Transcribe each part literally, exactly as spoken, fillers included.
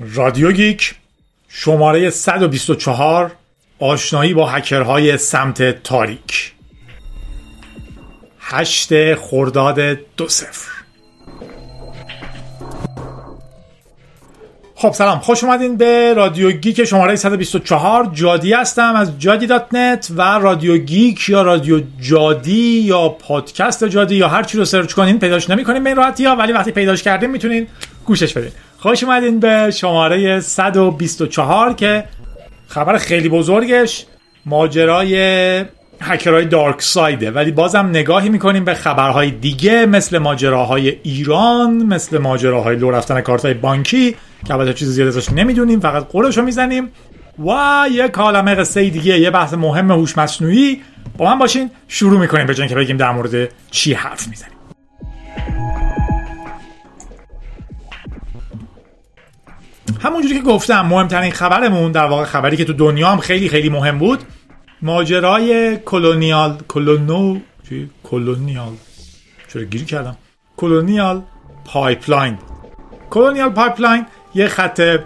رادیوگیک شماره صد و بیست و چهار، آشنایی با هکرهای سمت تاریک. هشت خرداد دو صفر. خب سلام، خوش اومدین به رادیوگیک شماره صد و بیست و چهار. جادی هستم از جادی دات نت و رادیوگیک یا رادیو جادی یا پادکست جادی یا هر چی رو سرچ کنین پیداش نمی‌کنین به این راحتی‌ها، ولی وقتی پیداش کردین میتونین گوشش بدین. خوش اومدین به شماره صد و بیست و چهار که خبر خیلی بزرگش ماجرای هکرهای دارک سایده، ولی بازم نگاهی میکنیم به خبرهای دیگه مثل ماجراهای ایران، مثل ماجراهای لو رفتن کارت‌های بانکی که البته چیز زیاد ازش نمیدونیم، فقط قولشو میزنیم، و یک کالمه قصه دیگه، یه بحث مهم هوش مصنوعی. با من باشین، شروع میکنیم به جنگ که بگیم در مورد چی حرف میزنیم. همونجوری که گفتم مهمترین خبرمون، در واقع خبری که تو دنیا هم خیلی خیلی مهم بود، ماجرای کلونیال کلونو چی؟ کلونیال چرا گیر کردم؟ کلونیال پایپلاین. کلونیال پایپلاین یه خط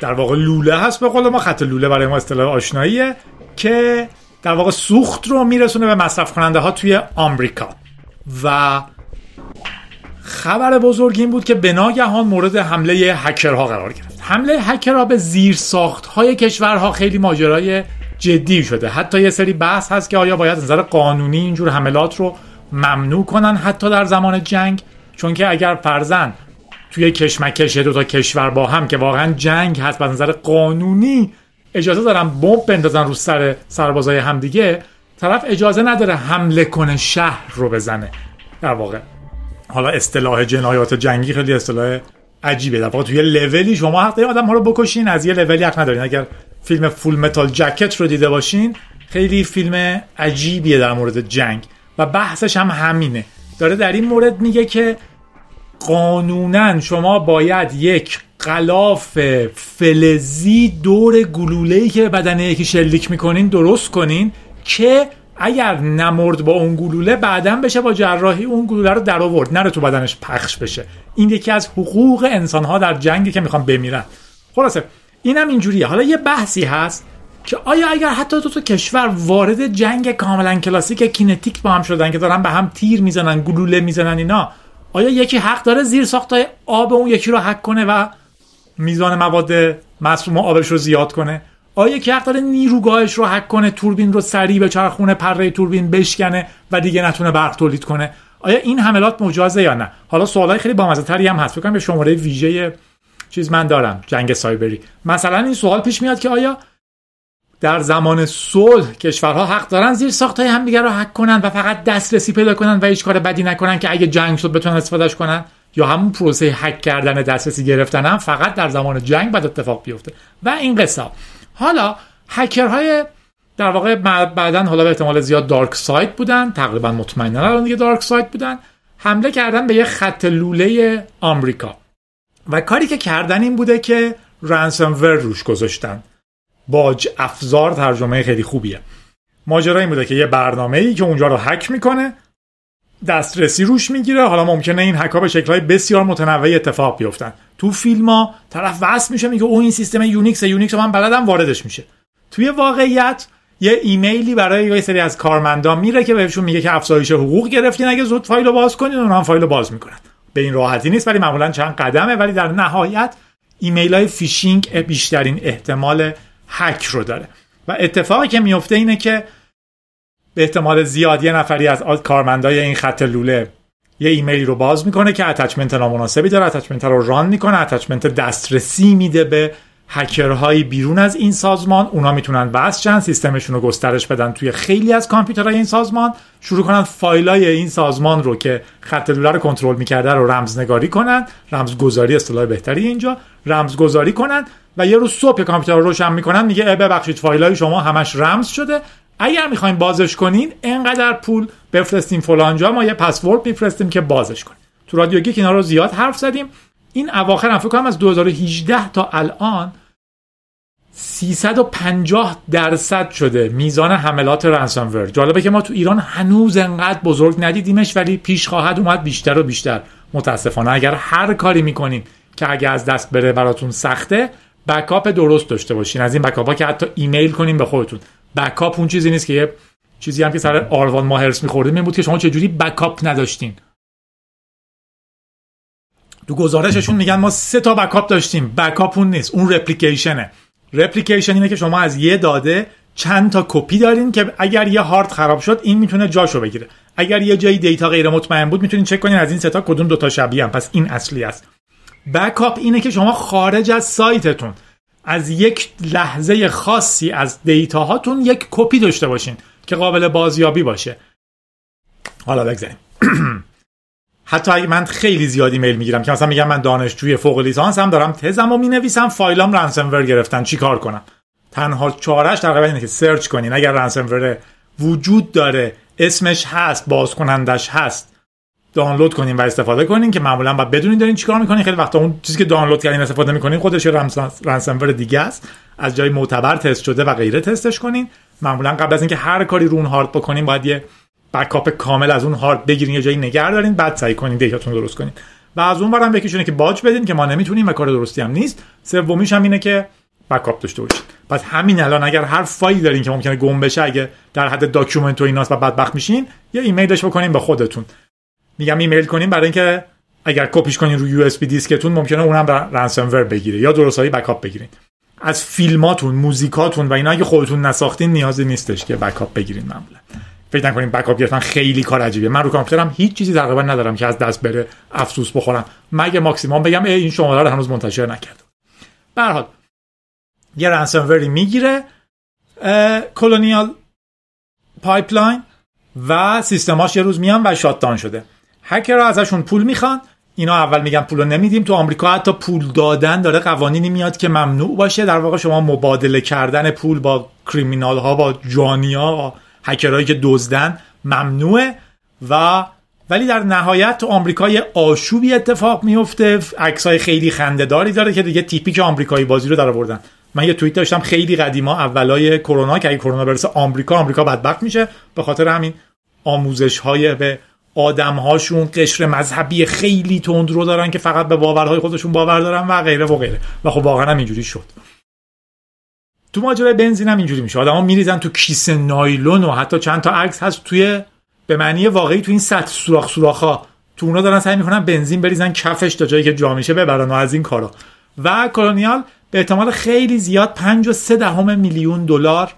در واقع لوله هست، به قول ما خط لوله، برای ما اصطلاح آشناییه، که در واقع سوخت رو میرسونه به مصرف کننده ها توی آمریکا. و خبر بزرگ این بود که به ناگهان مورد حمله هکرها قرار گرفت. حمله هکرها به زیرساخت‌های کشورها خیلی ماجرای جدی شده. حتی یه سری بحث هست که آیا باید نظر قانونی اینجور حملات رو ممنوع کنن حتی در زمان جنگ، چون که اگر فرضاً توی کشمکش دو تا کشور با هم که واقعاً جنگ هست، از نظر قانونی اجازه دارن بمب بندازن رو سر سربازای همدیگه، طرف اجازه نداره حمله کنه شهر رو بزنه. در واقع حالا اصطلاح جنایات جنگی خیلی اصطلاح عجیبه، در واقع توی لولی شما حق دارین آدم‌ها رو بکشین، از یه لولی حق ندارین. اگر فیلم فول متال جکت رو دیده باشین، خیلی فیلم عجیبیه در مورد جنگ و بحثش هم همینه. داره در این مورد میگه که قانوناً شما باید یک غلاف فلزی دور گلوله‌ای که به بدن یکی شلیک میکنین درست کنین که اگر نمرد با اون گلوله، بعداً بشه با جراحی اون گلوله رو در آورد، نره تو بدنش پخش بشه. این یکی از حقوق انسان‌ها در جنگی که میخوان بمیرن. خلاصه اینم اینجوریه. حالا یه بحثی هست که آیا اگر حتی دو تا کشور وارد جنگ کاملا کلاسیک کینتیک با هم شدن که دارن به هم تیر میزنن، گلوله میزنن اینا، آیا یکی حق داره زیر ساختای آب اون یکی رو هک کنه و میزان مواد مسموم آبش رو زیاد کنه؟ آیا یکی حق داره نیروگاهش رو هک کنه، توربین رو سریع به چرخونه، پره توربین بشکنه و دیگه نتونه برق تولید کنه؟ آیا این حملات مجازه یا نه؟ حالا سوالای خیلی بامزه‌تری هم هست. فکر کنم یه شماره ویژه چیز من دارم، جنگ سایبری. مثلا این سوال پیش میاد که آیا در زمان صلح کشورها حق دارن زیر ساخت‌های همدیگه رو هک کنن و فقط دسترسی پیدا کنن و هیچ کار بدی نکنن که اگه جنگ شد بتونن استفادهش کنن، یا همون پروسه هک کردن، دسترسی گرفتن هم فقط در زمان جنگ بعد اتفاق بیفته و این قصه. حالا هکرهای در واقع بعدن، حالا به احتمال زیاد دارک ساید بودن، تقریبا مطمئنا الان دیگه دارک ساید بودن، حمله کردن به یه خط لوله آمریکا و کاری که کردن این بوده که رنسمور روش گذاشتن. باج افزار ترجمه خیلی خوبیه. ماجرا این بوده که یه برنامه‌ای که اونجا رو هک میکنه، دسترسی روش میگیره. حالا ممکنه این هک‌ها به شکل‌های بسیار متنوعی اتفاق بیفتن. تو فیلم‌ها طرف وصل میشه میگه او این سیستم یونیکس، یونیکس رو من بلدم، واردش میشه. توی واقعیت یه ایمیلی برای یه سری از کارمندان میره که بهشون میگه که افزایش حقوق گرفتین، اگه زود فایل رو باز کنین، اونها هم فایل رو باز میکنن. به این راحتی نیست، ولی معمولا چند قدمه، ولی در نهایت ایمیل‌های فیشینگ بیشترین احتمال هک رو داره. و اتفاقی که میفته اینه که به احتمال زیاد یه نفری از کارمندای این خط لوله یه ایمیلی رو باز میکنه که اتچمنت نامناسبی داره، اتچمنت رو ران میکنه، اتچمنت دسترسی میده به هکرهای بیرون از این سازمان. اونا میتونن واسچن سیستمشون رو گسترش بدن توی خیلی از کامپیوترهای این سازمان، شروع کنن فایلای این سازمان رو که خط لوله رو کنترل میکرده رو رمزنگاری کنن، رمزگذاری اصطلاح بهتری اینجا، رمزگذاری کنن و یه روز صبح کامپیوتر رو روشن میکنن، میگه ببخشید فایلای شما همش رمز شده، اگر میخواین بازش کنین اینقدر پول بفرستیم فلانجا، ما یه پسورد میفرستیم که بازش کنین. تو رادیوگیک اینا رو زیاد حرف زدیم. این اواخر هم فکر کنم از دو هزار و هجده تا الان سیصد و پنجاه درصد شده میزان حملات رنسامور. جالبه که ما تو ایران هنوز انقدر بزرگ ندیدیمش، ولی پیش خواهد اومد بیشتر و بیشتر متاسفانه. اگر هر کاری میکنیم که اگه از دست بره براتون سخته، بکاپ درست داشته باشین از این بکاپ‌ها که حتی ایمیل کنین به خودتون. بکاپ اون چیزی نیست که یه چیزی هم که سر آروان ما هرس می‌خوردیم این بود که شما چه جوری بکاپ نداشتین. تو گزارششون میگن ما سه تا بکاپ داشتیم. بکاپ اون نیست، اون رپلیکیشنه. رپلیکیشن اینه که شما از یه داده چند تا کپی دارین که اگر یه هارد خراب شد این میتونه جاشو بگیره. اگر یه جای دیتا غیر مطمئن بود میتونین چک کنین از این سه تا کدوم دو تا شبیه هم. پس این اصلی است. بکاپ اینه که شما خارج از سایتتون از یک لحظه خاصی از دیتا هاتون یک کپی داشته باشین که قابل بازیابی باشه. حالا بگذاریم. حتی اگه من خیلی زیاد ایمیل میگیرم که مثلا میگم من دانشجوی فوق لیسانسم، دارم تزمو مینویسم، فایلام رنسمور گرفتن، چیکار کنم؟ تنها چارهش در واقع اینه که سرچ کنین. اگر رنسمور وجود داره، اسمش هست، باز کنندش هست، دانلود کنین و استفاده کنین که معمولا بعد بدونین دارین چیکار میکنین. خیلی وقتا اون چیزی که دانلود کردین استفاده میکنین خودش رنسمور دیگه است، از جای معتبر تست شده و غیره تستش کنین. معمولا قبل از اینکه هر کاری رو اون هارد بکنین باید یه بکاپ کامل از اون هارد بگیرین، یه جایی نگه دارین، بعد سعی کنین دیتاتون درست کنین. و از اون برم یکیشونه که باج بدین که ما نمیتونیم و کار درستی هم نیست. سومیش هم اینه که بکاپ داشته باشین. پس همین الان اگر هر فایلی دارین که ممکنه گم بشه، اگه در حد داکیومنت و ایناست و بدبخت میشین، یه ایمیلش بکنین به خودتون. میگم ایمیل کنین برای اینکه اگر کپیش کنین رو یو اس بی دیسکتون ممکنه اونم رنسمور بگیره یا درستایی بکاپ بگیرین. از فیلماتون، موزیکاتون و اینا اگه خودتون نساختین نیازی نیستش که بکاپ بگیرین. معمولا فکر نکنین بکاپ گرفتن خیلی کار عجیبیه. من رو کامپیوترم هیچ چیزی تقریبا ندارم که از دست بره افسوس بخورم، مگه ماکسیمم بگم این شماره رو هنوز منتشر نکردم. به هر حال یه رنسموری میگیره کلونیال پایپلاین و سیستماش یه روز میان و شاتدان شده. هکرها ازشون پول میخوان، اینا اول میگن پولو نمیدیم. تو آمریکا حتی پول دادن داره قوانینی میاد که ممنوع باشه. در واقع شما مبادله کردن پول با کریمینال ها، با جانیا، با هکرهایی که دزدن ممنوعه. و ولی در نهایت تو آمریکا یه آشوبی اتفاق میفته، عکسای خیلی خنده‌داری داره که دیگه تیپیک آمریکایی بازی رو درآوردن. من یه توییت داشتم خیلی قدیما اولای کرونا که اگه کرونا برسه آمریکا آمریکا بدبخت میشه، به خاطر همین آموزش‌های به آدم‌هاشون قشر مذهبی خیلی تند رو دارن که فقط به باورهای خودشون باور دارن و غیره و غیره. و خب واقعا هم اینجوری شد. تو ماجرای بنزین هم اینجوری میشه. آدما میریزن تو کیسه نایلون و حتی چند تا عکس هست توی به معنی واقعی تو این سطل سوراخ سوراخا، تو اونا دارن سعی میکنن بنزین بریزن کفش تا جایی که جا میشه ببرن و از این کارا. و کلونیال به احتمال خیلی زیاد پنج و سه دهم میلیون دلار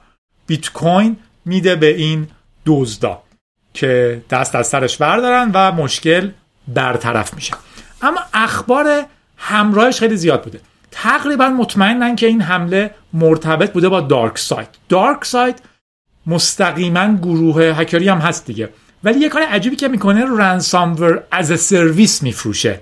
بیت کوین میده به این دزدا که دست از سرش بردارن و مشکل برطرف میشه. اما اخبار همراهش خیلی زیاد بوده. تقریبا مطمئنن که این حمله مرتبط بوده با دارک ساید. دارک ساید مستقیما گروه هکری هم هست دیگه، ولی یه کار عجیبی که میکنه رنسامور از سرویس میفروشه.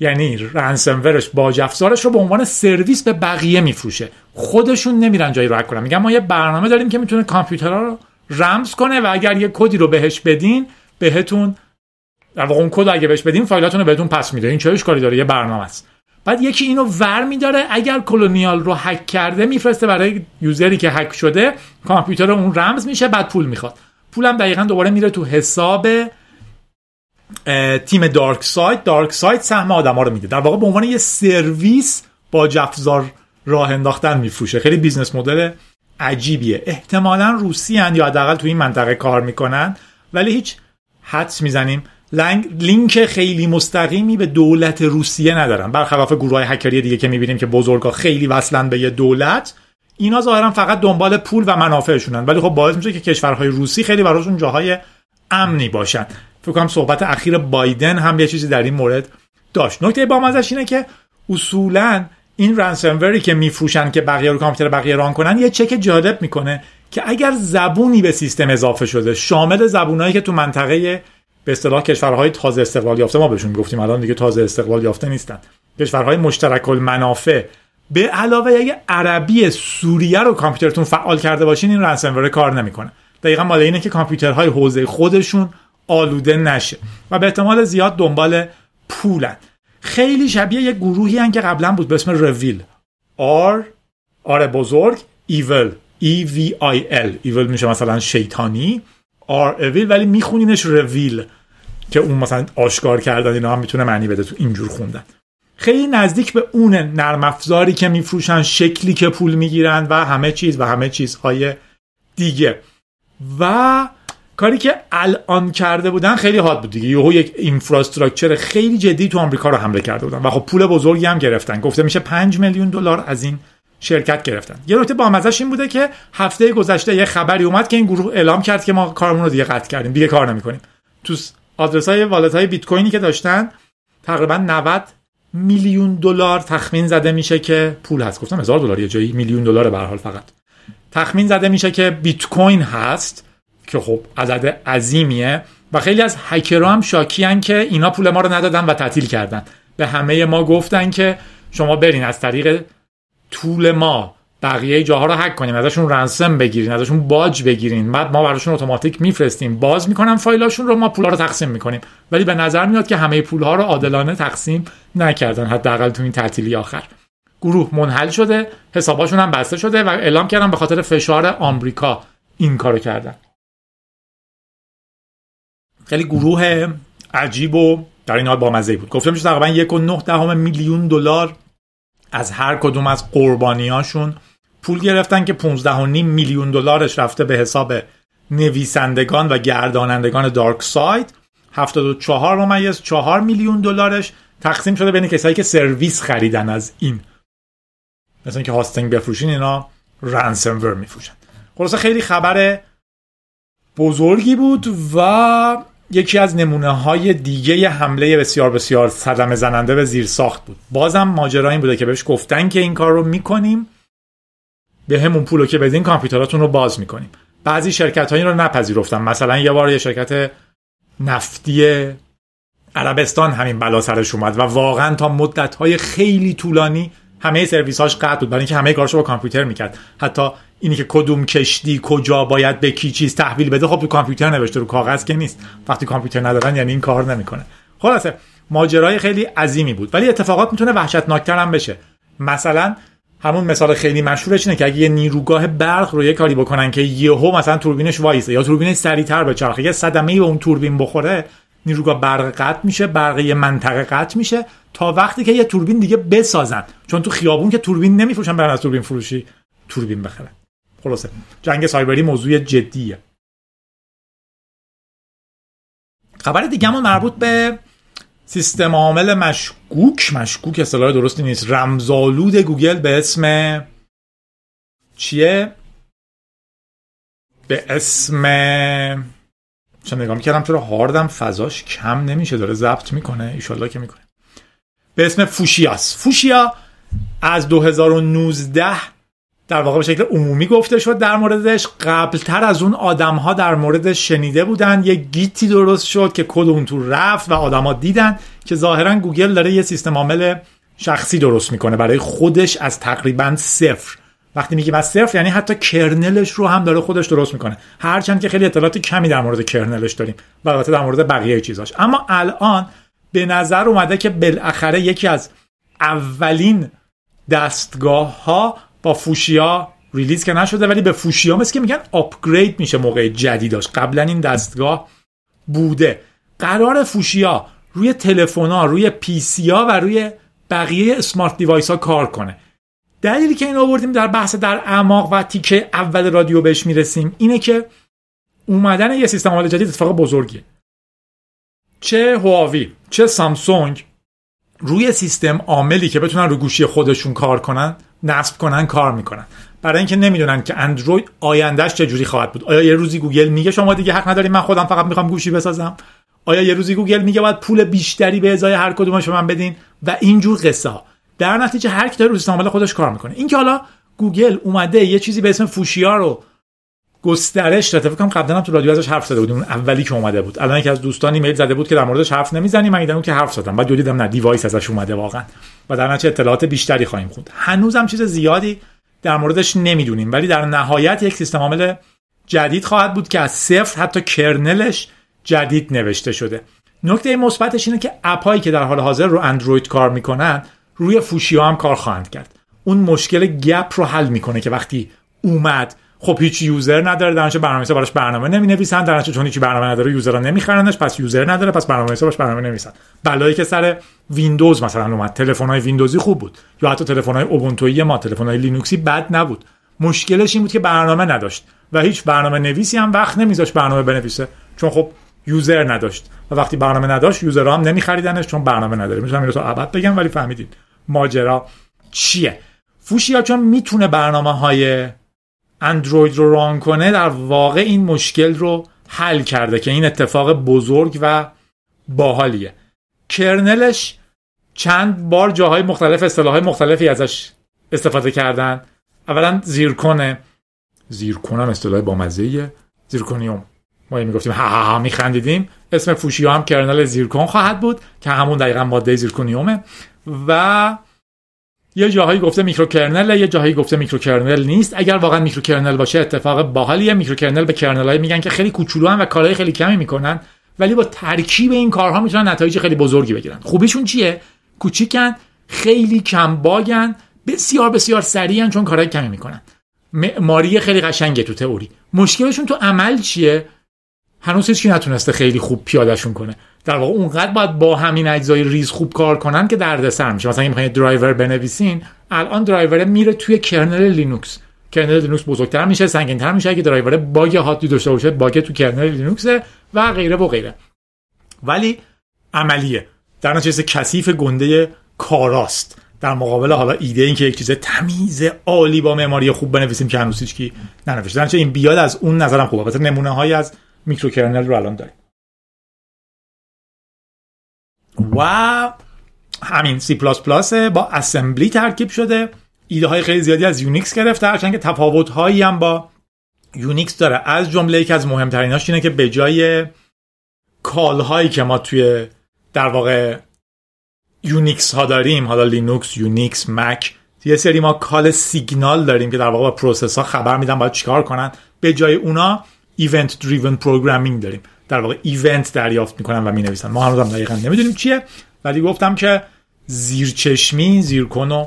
یعنی رنسمورش، باج افزارش رو به عنوان سرویس به بقیه میفروشه. خودشون نمیرن جایی رو هک کنن. میگن ما یه برنامه داریم که میتونه کامپیوترها رو رمز کنه و اگر یه کدی رو بهش بدین بهتون، در واقع اون کد اگه بهش بدین فایلاتون رو بهتون پس میده. این چه اشکالی داره؟ یه برنامه است. بعد یکی اینو ور میداره، اگر کلونیال رو هک کرده میفرسته برای یوزری که هک شده، کامپیوتر اون رمز میشه، بعد پول میخواد. پولم دقیقاً دوباره میره تو حساب تیم دارک ساید. دارک ساید سهم آدما رو میده، در واقع به عنوان یه سرویس با جفزار راه انداختن میفروشه. خیلی بیزنس مدل عجیبیه. احتمالاً روسی ان یا حداقل تو این منطقه کار میکنن، ولی هیچ حدس میزنیم. لینک خیلی مستقیمی به دولت روسیه ندارن، برخلاف گروهای هکری دیگه که میبینیم که بزرگا خیلی وصلن به یه دولت. اینا ظاهرا فقط دنبال پول و منافعشونن، ولی خب باعث میشه که کشورهای روسی خیلی براشون جاهای امنی باشن. فکر کنم صحبت اخیر بایدن هم یه چیزی در این مورد داشت. نکته بامزه‌اش اینه که اصولاً این رنسموری که میفروشن که بقیه رو کامپیوتر بقیه ران کنن، یه چک جالب میکنه که اگر زبونی به سیستم اضافه شده، شامل زبونایی که تو منطقه به اصطلاح کشورهای تازه استقلال یافته، ما بهشون گفتیم الان دیگه تازه استقلال یافته نیستن، کشورهای مشترک المنافع، به علاوه اگه عربی سوریه رو کامپیوترتون فعال کرده باشین، این رنسمور کار نمیکنه. دقیقاً مال اینه که کامپیوترهای حوزه خودشون آلوده نشه و به احتمال زیاد دنبال پولن. خیلی شبیه یک گروهی ان که قبلا بود به اسم رویل. آر آر بزرگ ایول، ای وی آی ال. ایول میشه مثلا شیطانی، آر اویل، ولی میخونینش رویل که اون مثلا آشکار کردن اینا هم میتونه معنی بده تو اینجور خوندن. خیلی نزدیک به اون نرم افزاری که میفروشن، شکلی که پول میگیرن و همه چیز و همه چیزهای دیگه. و کاری که الان کرده بودن خیلی حاد بود دیگه، یهو یک اینفراستراکچر خیلی جدی تو آمریکا رو حمله کرده بودن و خب پول بزرگی هم گرفتن، گفته میشه پنج میلیون دلار از این شرکت گرفتن. یه نکته با مزه‌ش این بوده که هفته گذشته یه خبری اومد که این گروه اعلام کرد که ما کارمون رو دیگه قطع کردیم، دیگه کار نمی‌کنیم. تو آدرس‌های والت‌های بیت کوینی که داشتن تقریبا نود میلیون دلار تخمین زده میشه که پول هست. گفتم هزار دلار یه جایی، میلیون دلار به هر حال فقط تخمین زده میشه که بیت کوین هست که خب عدد عظیمیه و خیلی از هکرها هم شاکیان که اینا پول ما رو ندادن و تعطیل کردن. به همه ما گفتن که شما برین از طریق طول ما بقیه جاها رو هک کنیم، ازشون رنسم بگیرین، ازشون باج بگیرین، بعد ما براشون اتوماتیک میفرستیم، باز میکنن فایلاشون رو، ما پولا رو تقسیم میکنیم. ولی به نظر میاد که همه پولها رو عادلانه تقسیم نکردن، حداقل تو این تعطیلی آخر. گروه منحل شده، حساباشون هم بسته شده و اعلام کردن به خاطر فشار آمریکا این کارو کردن. خیلی گروه عجیب و در این حال بامزه بود. گفتم میشه تقریبا یک و نه دهم میلیون دلار از هر کدوم از قربانیاشون پول گرفتن که پانزده و نیم میلیون دلارش رفته به حساب نویسندگان و گردانندگان دارک ساید، هفتاد و چهار و چهار میلیون دلارش تقسیم شده بین کسایی که سرویس خریدن از این، مثلا اینکه هاستینگ بفروشین، اینا رانسم ور میفروشن. خلاصه خیلی خبر بزرگی بود و یکی از نمونه‌های دیگه یه حمله بسیار بسیار صدمه زننده به زیرساخت بود. بازم ماجرا این بوده که بهش گفتن که این کار رو می‌کنیم، به همون پولو که بدین کامپیوتراتون رو باز می‌کنیم. بعضی شرکت‌ها این رو نپذیرفتن. مثلا یه بار یه شرکت نفتی عربستان همین بلا سرش اومد و واقعاً تا مدت‌های خیلی طولانی همه سرویس‌هاش قطع بود، برای اینکه همه کارشو با کامپیوتر می‌کرد. حتی اینی که کدوم کشتی کجا باید به کی چیز تحویل بده، خب تو کامپیوتر نوشته، رو کاغذ که نیست. وقتی کامپیوتر ندارن یعنی این کار نمیکنه. خلاصه ماجرای خیلی عظیمی بود، ولی اتفاقات میتونه وحشتناکتر هم بشه. مثلا همون مثال خیلی مشهورش اینه که اگه یه نیروگاه برق رو یه کاری بکنن که یهو مثلا توربینش وایسه یا توربینش سریعتر بچرخه، یه صدمه‌ای به اون توربین بخوره، نیروگاه برق قطع میشه، برق یه منطقه قطع میشه تا وقتی که یه توربین دیگه بسازن، چون تو خیابون که توربین نمیفروشن برن از توربین فروشی توربین بخرن. خلاصه جنگ سایبری موضوع جدیه. خبر دیگه‌مون مربوط به سیستم عامل مشکوک، مشکوک اصطلاح درستی نیست، رمزآلود گوگل به اسم چیه؟ به اسم چه نگاه می‌کردم چرا هاردم فضاش کم نمیشه، داره ضبط میکنه، ایشالله که میکنه. به اسم فوشیاس. فوشیا از دو هزار و نوزده در واقع به شکل عمومی گفته شد در موردش. قبلتر از اون آدم‌ها در موردش شنیده بودن. یه گیتی درست شد که کد اون تو رفت و آدم‌ها دیدن که ظاهراً گوگل داره یه سیستم عامل شخصی درست میکنه برای خودش از تقریباً صفر. وقتی میگیم از صفر یعنی حتی کرنلش رو هم داره خودش درست میکنه، هرچند که خیلی اطلاعات کمی در مورد کرنلش داریم و البته در مورد بقیه چیزاش. اما الان به نظر اومده که بالاخره یکی از اولین دستگاه‌ها با فوشیا ریلیز که نشده، ولی به فوشیا مثل که میگن آپگرید میشه موقع جدیداش. قبلا این دستگاه بوده. قرار فوشیا روی تلفن‌ها، روی پیسی‌ها و روی بقیه اسمارت دیوایس‌ها کار کنه. دلیلی که اینو آوردیم در بحث در اعماق و تیکه اول رادیو بهش میرسیم اینه که اومدن یه سیستم عامل جدید اتفاق بزرگیه. چه هواوی چه سامسونگ روی سیستم عاملی که بتونن رو گوشی خودشون کار کنن نصب کنن کار میکنن، برای اینکه نمیدونن که اندروید آیندهش چجوری خواهد بود. آیا یه روزی گوگل میگه شما دیگه حق نداری، من خودم فقط میخوام گوشی بسازم؟ آیا یه روزی گوگل میگه باید پول بیشتری به ازای هر کدومش به من بدین؟ و اینجور قصه ها. در نتیجه هر کی داره روی سیستم عامل خودش کار میکنه. اینکه حالا گوگل اومده یه چیزی به اسم فوشیا رو گسترش داده، فکر کنم قبلا هم تو رادیو ازش حرف زده بودیم، اون اولی که اومده بود. الان یکی از دوستان ایمیل زده بود که در موردش حرف نمیزنی، من دیدم که حرف زدم، بعد دیدم نه دیوایس ازش اومده واقعا و در نتیجه اطلاعات بیشتری خواهیم خوند. هنوزم چیز زیادی در موردش نمیدونیم، ولی در نهایت یک سیستم عامل جدید خواهد بود که از صفر حتی کرنلش جدید نوشته شده. نکته مثبتش اینه که اپایی که در حال حاضر رو اندروید کار میکنن روی فوشیا هم کار خواهند کرد. اون مشکل گپ رو حل میکنه که وقتی اومد خب هیچ یوزر نداره، درنچه برنامه‌نویسا براش برنامه نمی‌نویسن، درنچه چون هیچ برنامه نداره یوزرها نمی‌خرنش، پس یوزر نداره، پس برنامه‌نویسا براش برنامه نمی‌نویسن. بلایی که سر ویندوز مثلا اومد، تلفن‌های ویندوزی خوب بود یا حتی تلفن‌های اوبونتویی ما، تلفن‌های لینوکسی بد نبود، مشکلش این بود که برنامه نداشت و هیچ برنامه‌نویسی هم وقت نمی‌ذاشت برنامه بنویسه، چون خب یوزر نداشت و وقتی برنامه نداشت یوزرها هم نمی‌خریدنش چون برنامه نداره. می‌تونم اینو تا ابد بگم ولی فهمیدید ماجرا چیه. فوشیا چون می‌تونه برنامه‌های اندروید رو ران کنه، در واقع این مشکل رو حل کرده که این اتفاق بزرگ و باحالیه. کرنلش چند بار جاهای مختلف اصطلاح‌های مختلفی ازش استفاده کردن. اولا زیرکونه، زیرکونم اصطلاح بامزه‌ایه، زیرکونیوم. ما میگفتیم ها ها ها میخندیدیم. اسم فوشیا هم کرنل زیرکون خواهد بود که همون دقیقاً ماده زیرکونیومه و یه جاهایی گفته میکروکرنل، یه جاهایی گفته میکروکرنل نیست. اگر واقعا میکروکرنل باشه اتفاق باحالیه. میکروکرنل به کرنل‌های میگن که خیلی کوچولوان و کارهای خیلی کمی میکنن ولی با ترکیب این کارها میتونن نتایج خیلی بزرگی بگیرن. خوبیشون چیه؟ کوچیکن، خیلی کم باگن، بسیار بسیار سریعن چون کارهای کمی میکنن. معماری خیلی قشنگه تو تئوری. مشکلشون تو عمل چیه؟ هنوز هیچ کی نتونسته خیلی خوب پیادهشون کنه. در واقع اونقدر باید با همین اجزای ریز خوب کار کنن که دردسر میشه. مثلا اگه میخواین درایور بنویسین، الان درایور میره توی کرنل لینوکس، کرنل لینوکس بزرگتر میشه، سنگین‌تر میشه، اگه درایور باگ هاتی داشته باشه باگ تو کرنل لینوکسه و غیره و غیره. ولی عملیه، در نتیجه کثیف گنده کاراست در مقابل حالا ایده این که یک چیز تمیز عالی با معماری خوب بنویسیم که هنوز هیچ کی ننوشته. در نتیجه این بیاد از اون نظرم خوبه. البته نمونه‌هایی از میکروکرنل رو الان داریم و همین سی پلاس پلاس با اسمبلی ترکیب شده، ایده های خیلی زیادی از یونیکس گرفته، هرچند که تفاوت هایی هم با یونیکس داره. از جمله یکی از مهمتریناش اینه که به جای کال هایی که ما توی در واقع یونیکس ها داریم، حالا لینوکس، یونیکس، مک، یه سری ما کال سیگنال داریم که در واقع با پروسس ها خبر میدن باید چیکار کنن، به جای اونا ایونت دریون پروگرامینگ داریم، در واقع ایونت دریافت میکنن و مینویسن. ما هنوز هم دقیقاً نمیدونیم چیه ولی گفتم که زیرچشمی زیرکونو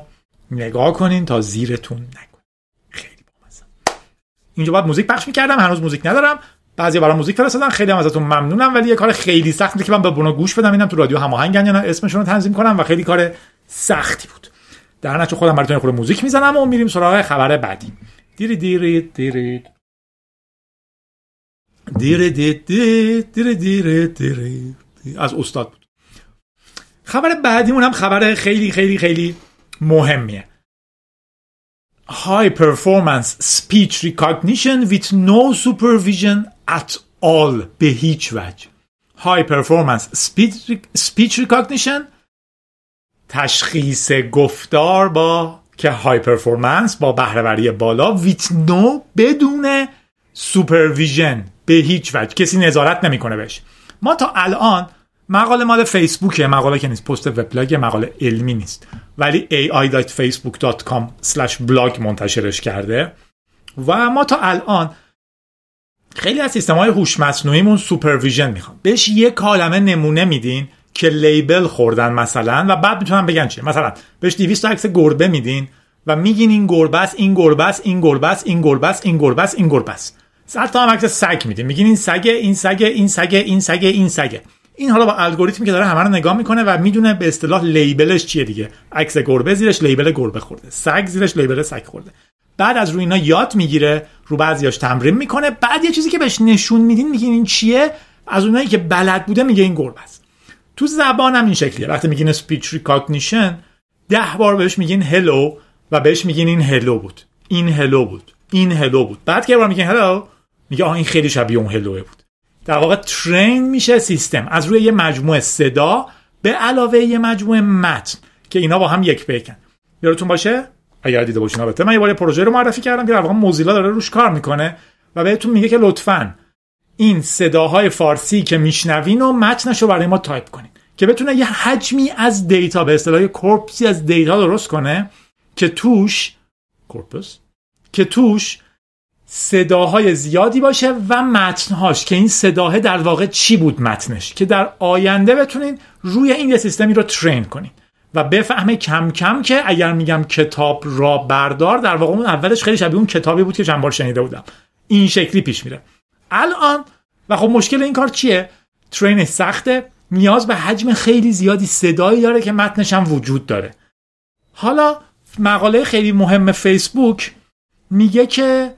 نگاه کنین تا زیرتون نکنه. خیلی بامزه. اینجا باید موزیک پخش میکردم، هنوز موزیک ندارم، بعضیا برام موزیک فرستادن، خیلی هم ازتون ممنونم ولی یه کار خیلی سختی که من به بونا گوش بدم اینم تو رادیو هماهنگن یا نه اسمشون رو تنظیم کنم و خیلی کار سختی بود. در نتیجه خودم براتون یه خورده موزیک میزنم و میریم سراغ خبر بعدی. دیری دیری دیری دیره دیره دیره دیره دیره از استاد بود. خبر بعدیمون هم خبر خیلی خیلی خیلی مهمیه. High performance speech recognition with no supervision at all. به هیچ وجه. High performance speech speech recognition، تشخیص گفتار با که های پرفورمنس با بهره‌وری بالا، with no بدون supervision، به هیچ وجه کسی نظارت نمیکنه بهش. ما تا الان مقاله مال فیسبوکه، مقاله که نیست، پست وبلاگ، مقاله علمی نیست ولی ای آی دات فیسبوک دات کام اسلش بلاگ منتشرش کرده و ما تا الان خیلی از سیستم‌های هوش مصنوعیمون سوپرویژن میخوان. بهش یه کلمه نمونه میدین که لیبل خوردن مثلا و بعد میتونن بگن چیه. مثلا بهش دویست عکس گربه میدین و میگین این گربه است، این گربه است، این گربه است، این گربه است، این گربه است، این گربه است. حتی هم عکس سگ میدین میگین این سگه، این سگه، این سگه، این سگه، این سگه. این حالا با الگوریتمی که داره همه رو نگاه میکنه و میدونه به اصطلاح لیبلش چیه دیگه. عکس گربه زیرش لیبل گربه خورده، سگ زیرش لیبل سگ خورده. بعد از روی اینا یاد میگیره، رو بعضیاش تمرین میکنه، بعد یه چیزی که بهش نشون میدین میگین این چیه، از اونایی که بلد بوده میگه این گربه است. تو زبان هم این شکلیه. وقتی میگین اسپیچ ریکگنیشن، ده بار بهش میگین هلو و بهش میگین این هلو بود، این هلو بود، این هلو بود. بعد که بار میگین هلو میگه آه این خیلی شبیه اون هلوه بود. در واقع ترین میشه سیستم از روی یه مجموعه صدا به علاوه یه مجموعه متن که اینا با هم یک بیکن. یادتون باشه اگر دیده باشین، البته من یه بار پروژه رو معرفی کردم که در واقع موزیلا داره روش کار میکنه و بهتون میگه که لطفاً این صداهای فارسی که میشنوین و متنش رو برای ما تایپ کنین که بتونه یه حجمی از دیتا، به اصطلاح کورپوسی از دیتا درست کنه که توش کورپوس که توش صداهای زیادی باشه و متنهاش که این صداه در واقع چی بود متنش، که در آینده بتونین روی این یه سیستمی رو ترین کنین و بفهمه کم کم که اگر میگم کتاب را بردار، در واقع اون اولش خیلی شبیه اون کتابی بود که چند بار شنیده بودم. این شکلی پیش میره الان. و خب مشکل این کار چیه؟ ترین سخته، نیاز به حجم خیلی زیادی صدایی داره که متنش هم وجود داره. حالا مقاله خیلی مهم فیسبوک میگه که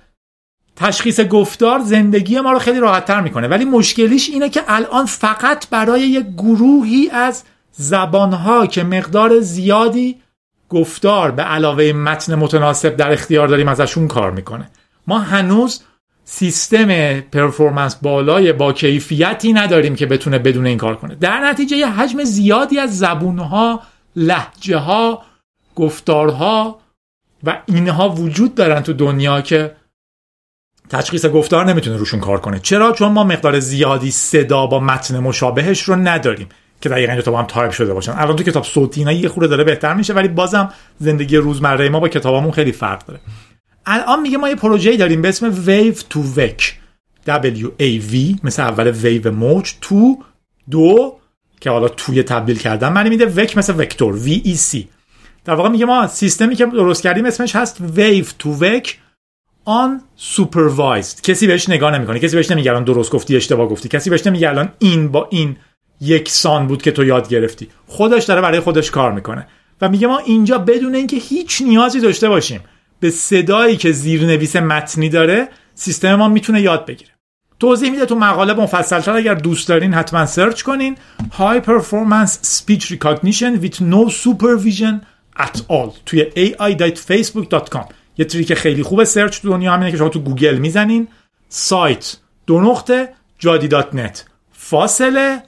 تشخیص گفتار زندگی ما رو خیلی راحت‌تر میکنه، ولی مشکلیش اینه که الان فقط برای یک گروهی از زبانها که مقدار زیادی گفتار به علاوه متن متناسب در اختیار داریم ازشون کار میکنه. ما هنوز سیستم پرفورمنس بالای با کیفیتی نداریم که بتونه بدون این کار کنه. در نتیجه یه حجم زیادی از زبونها، لهجه‌ها، گفتارها و اینها وجود دارن تو دنیا که تشخیص گفتار نمیتونه روشون کار کنه. چرا؟ چون ما مقدار زیادی صدا با متن مشابهش رو نداریم که دقیقاً دو تا با هم تایپ شده باشن. الان تو کتاب صوتی اینا یه خورده داره بهتر میشه، ولی بازم زندگی روزمره ما با کتابامون خیلی فرق داره. الان میگه ما یه پروژه‌ای داریم به اسم wav to vec، W A V مثل اول ویو موج، تو دو که حالا توی تبدیل کردن معنی میده، وک مثل وکتور V E C. در واقع میگه ما سیستمی که درست کردیم اسمش هست wav to vec Unsupervised. کسی بهش نگاه نمیکنه، کسی بهش نمیگه الان درست گفتی اشتباه گفتی، کسی بهش نمیگه الان این با این یکسان بود که تو یاد گرفتی. خودش داره برای خودش کار میکنه و میگه ما اینجا بدون اینکه هیچ نیازی داشته باشیم به صدایی که زیرنویس متنی داره، سیستم ما میتونه یاد بگیره. توضیح میده تو مقاله مفصل‌تر، اگر دوست دارین حتما سرچ کنین. High Performance Speech Recognition with No Supervision at All توی A I dot facebook dot com. یه تریک خیلی خوبه سرچ تو دنیا همینه که شما تو گوگل میزنین سایت دو نقطه جادی دات نت فاصله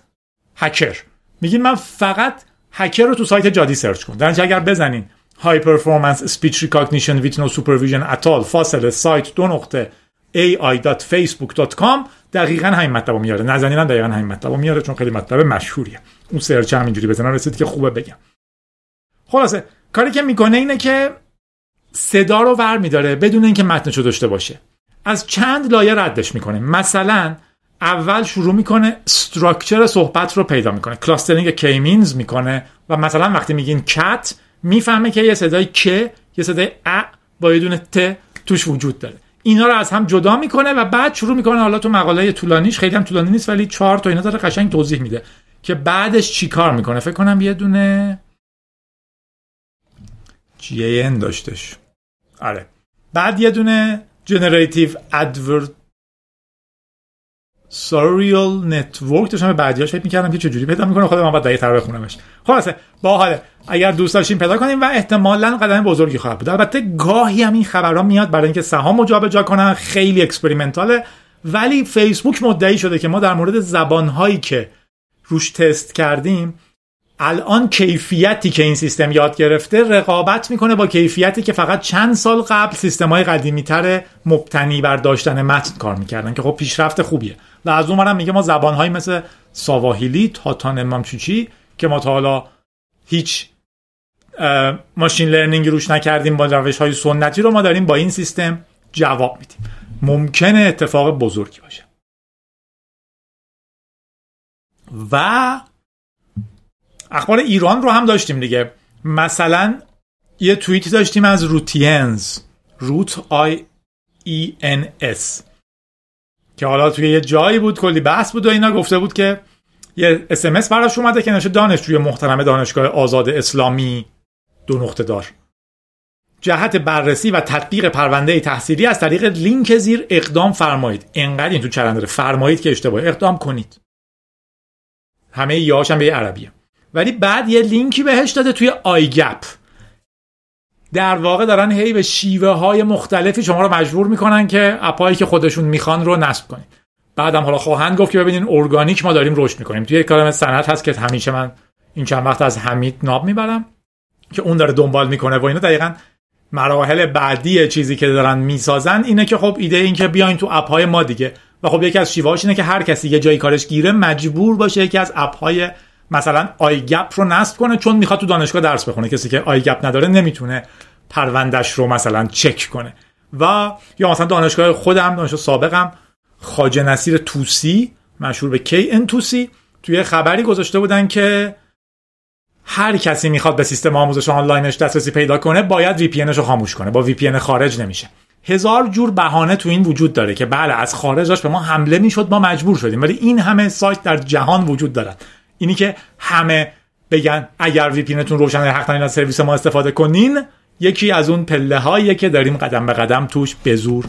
هکر، میگین من فقط هکر رو تو سایت جادی سرچ کن. درنچه اگر بزنین High Performance Speech Recognition with No Supervision at All فاصله سایت دو نقطه A I dot facebook dot com دقیقاً همین مطلب رو میاره. نزنینم دقیقاً همین مطلب رو میاره چون خیلی مطلب مشهوریه. اون سرچ همینجوری بزنن رسید که خوبه بگم. خلاصه کاری که میکنه اینه که صدا رو ور میداره بدون اینکه متنشو داشته باشه، از چند لایه ردش میکنه. مثلا اول شروع میکنه استراکچر صحبت رو پیدا میکنه، کلاسترینگ کی مینز میکنه و مثلا وقتی میگین کت میفهمه که یه صدای که یه صدای ا با یه دونه ت توش وجود داره. اینا رو از هم جدا میکنه و بعد شروع میکنه، حالا تو مقاله طولانیش، خیلی هم طولانی نیست ولی چهار تا اینا داره قشنگ توضیح میده که بعدش چیکار میکنه. فکر کنم یه دونه جی ان داشتش. آره. بعد یه دونه جنراتیو ادورد سوریال نتورک داشتم، بعدیاش فکر می‌کردم که چجوری پیدا می‌کنه، خودم هم بعد دقیق‌تر بخونمش. خلاصه باحاله. اگر دوست داشتین پیدا کنیم و احتمالاً قدم بزرگی خواهد بود. البته گاهی هم این خبرها میاد برای اینکه سهام جابجا کنن، خیلی اکسپریمنتاله، ولی فیسبوک مدعی شده که ما در مورد زبان‌هایی که روش تست کردیم الان کیفیتی که این سیستم یاد گرفته رقابت میکنه با کیفیتی که فقط چند سال قبل سیستم‌های قدیمی‌تر مبتنی بر داشتن متن کار میکردن، که خب پیشرفت خوبیه. و از اون ورم میگه ما زبان‌هایی مثل سواهیلی، تاتان مامچوچی که ما تا حالا هیچ ماشین لرنینگی روش نکردیم با روش‌های سنتی، رو ما داریم با این سیستم جواب میدیم. ممکنه اتفاق بزرگی باشه. و اخبار ایران رو هم داشتیم دیگه. مثلا یه توییت داشتیم از روتینز، روت آی ای ان اس، که حالا توی یه جایی بود کلی بحث بود و اینا، گفته بود که یه اس ام اس براش اومده که نشه دانشجوی محترم دانشگاه آزاد اسلامی دو نقطه دار جهت بررسی و تطبیق پرونده تحصیلی از طریق لینک زیر اقدام فرمایید. انقدر این تو چرندره فرمایید که اشتباه، اقدام کنید. همه یاش هم به عربیه. ولی بعد یه لینکی بهش داده توی آیگپ. در واقع دارن هی به شیوه های مختلفی شما رو مجبور میکنن که اپایی که خودشون میخوان رو نصب کنید. بعدم حالا خواهند گفت که ببینین ارگانیک ما داریم رشد میکنیم. توی یک کلمه سند هست که همیشه من این چند وقت از حمید ناب میبرم که اون داره دنبال میکنه و اینا. دقیقاً مراحل بعدی چیزی که دارن میسازن اینه که خب ایده این که بیاین تو اپ‌های ما دیگه. و خب یکی از شیوه‌هاش اینه که هر کسی یه جایی کارش گیره مجبور باشه یکی از اپ‌های مثلا آیگپ رو نصب کنه چون میخواد تو دانشگاه درس بخونه. کسی که آیگپ نداره نمیتونه پروندهش رو مثلا چک کنه. و یا مثلا دانشگاه خودم، دانشگاه سابقم، خواجه نصیر طوسی مشهور به کی ان طوسی، توی خبری گذاشته بودن که هر کسی میخواد به سیستم آموزش آنلاینش دسترسی پیدا کنه باید وی پی انش رو خاموش کنه. با وی پی ان خارج نمیشه. هزار جور بهانه تو این وجود داره که بله از خارج داشت به ما حمله میشد ما مجبور شدیم، ولی این همه سایت در جهان وجود دارن. اینی که همه بگن اگر وی پی انتون روشن حق دارین از سرویس ما استفاده کنین، یکی از اون پله هایی که داریم قدم به قدم توش به زور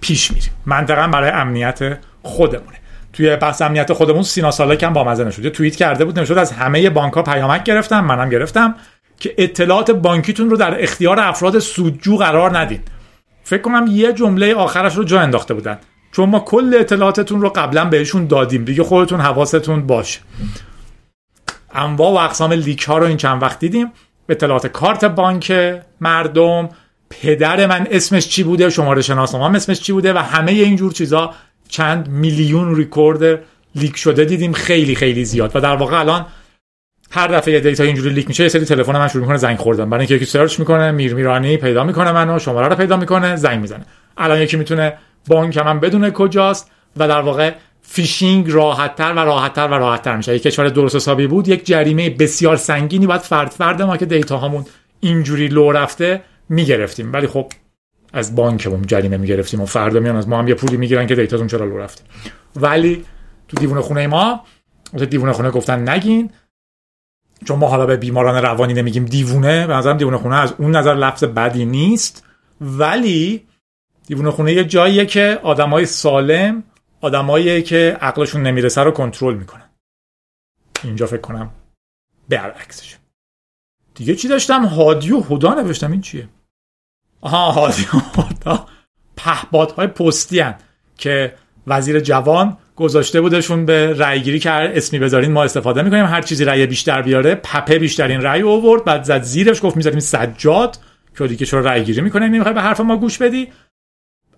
پیش میریم. منطقاً برای امنیت خودمونه. توی بحث امنیت خودمون سینا سالک هم بامزه نشد، توییت کرده بود نمیشد از همه بانک‌ها پیامک گرفتم، منم گرفتم که اطلاعات بانکیتون رو در اختیار افراد سودجو قرار ندین. فکر کنم یه جمله آخرش رو جا انداخته بودن، چون ما کل اطلاعاتتون رو قبلا بهشون دادیم دیگه، خودتون حواستون باشه. انواع و اقسام لیک ها رو این چند وقت دیدیم، اطلاعات کارت بانک مردم، پدر من اسمش چی بوده، شماره شناسنامه‌ام اسمش چی بوده و همه اینجور چیزا. چند میلیون ریکورد لیک شده دیدیم، خیلی خیلی زیاد. و در واقع الان هر دفعه یه دیتا اینجوری لیک میشه، یه سری تلفن من شروع میکنه زنگ خوردن، برای اینکه یکی سرچ میکنه میرمیرانی پیدا میکنه منو، شماره رو پیدا میکنه، زنگ میزنه. الان یکی میتونه بانک من بدونه کجاست و در واقع فیشینگ راحت‌تر و راحت‌تر و راحت‌تر میشه. یک کشور درست حسابی بود یک جریمه بسیار سنگینی بعد فرد فرد ما که دیتاهامون اینجوری لو رفته میگرفتیم، ولی خب از بانکمون جریمه میگرفتیم و فردا میان از ما هم یه پولی میگیرن که دیتاتون چرا لو رفته. ولی تو دیوونه خونه ما، تو دیوونه خونه گفتن نگین، چون ما حالا به بیماران روانی نمیگیم دیوونه، به نظرم دیوونه خونه از اون نظر لفظ بدی نیست، ولی دیوونه خونه یه جاییه که آدمای سالم، آدمایی که عقلشون نمیرسه رو کنترل میکنن. اینجا فکر کنم برعکسش. دیگه چی داشتم؟ هادیو هدا نوشتم، این چیه؟ آها هادیو هدا پهپادهای پستی ان که وزیر جوان گذاشته بودشون به رای گیری که اسمی بذارین ما استفاده میکنیم، هر چیزی رای بیشتر بیاره. پپه بیشترین رای آورد، بعد زد زیرش گفت میذاریم سجاد که دیگه چرا رای گیری میکنیم، نمیخوای به حرف ما گوش بدی.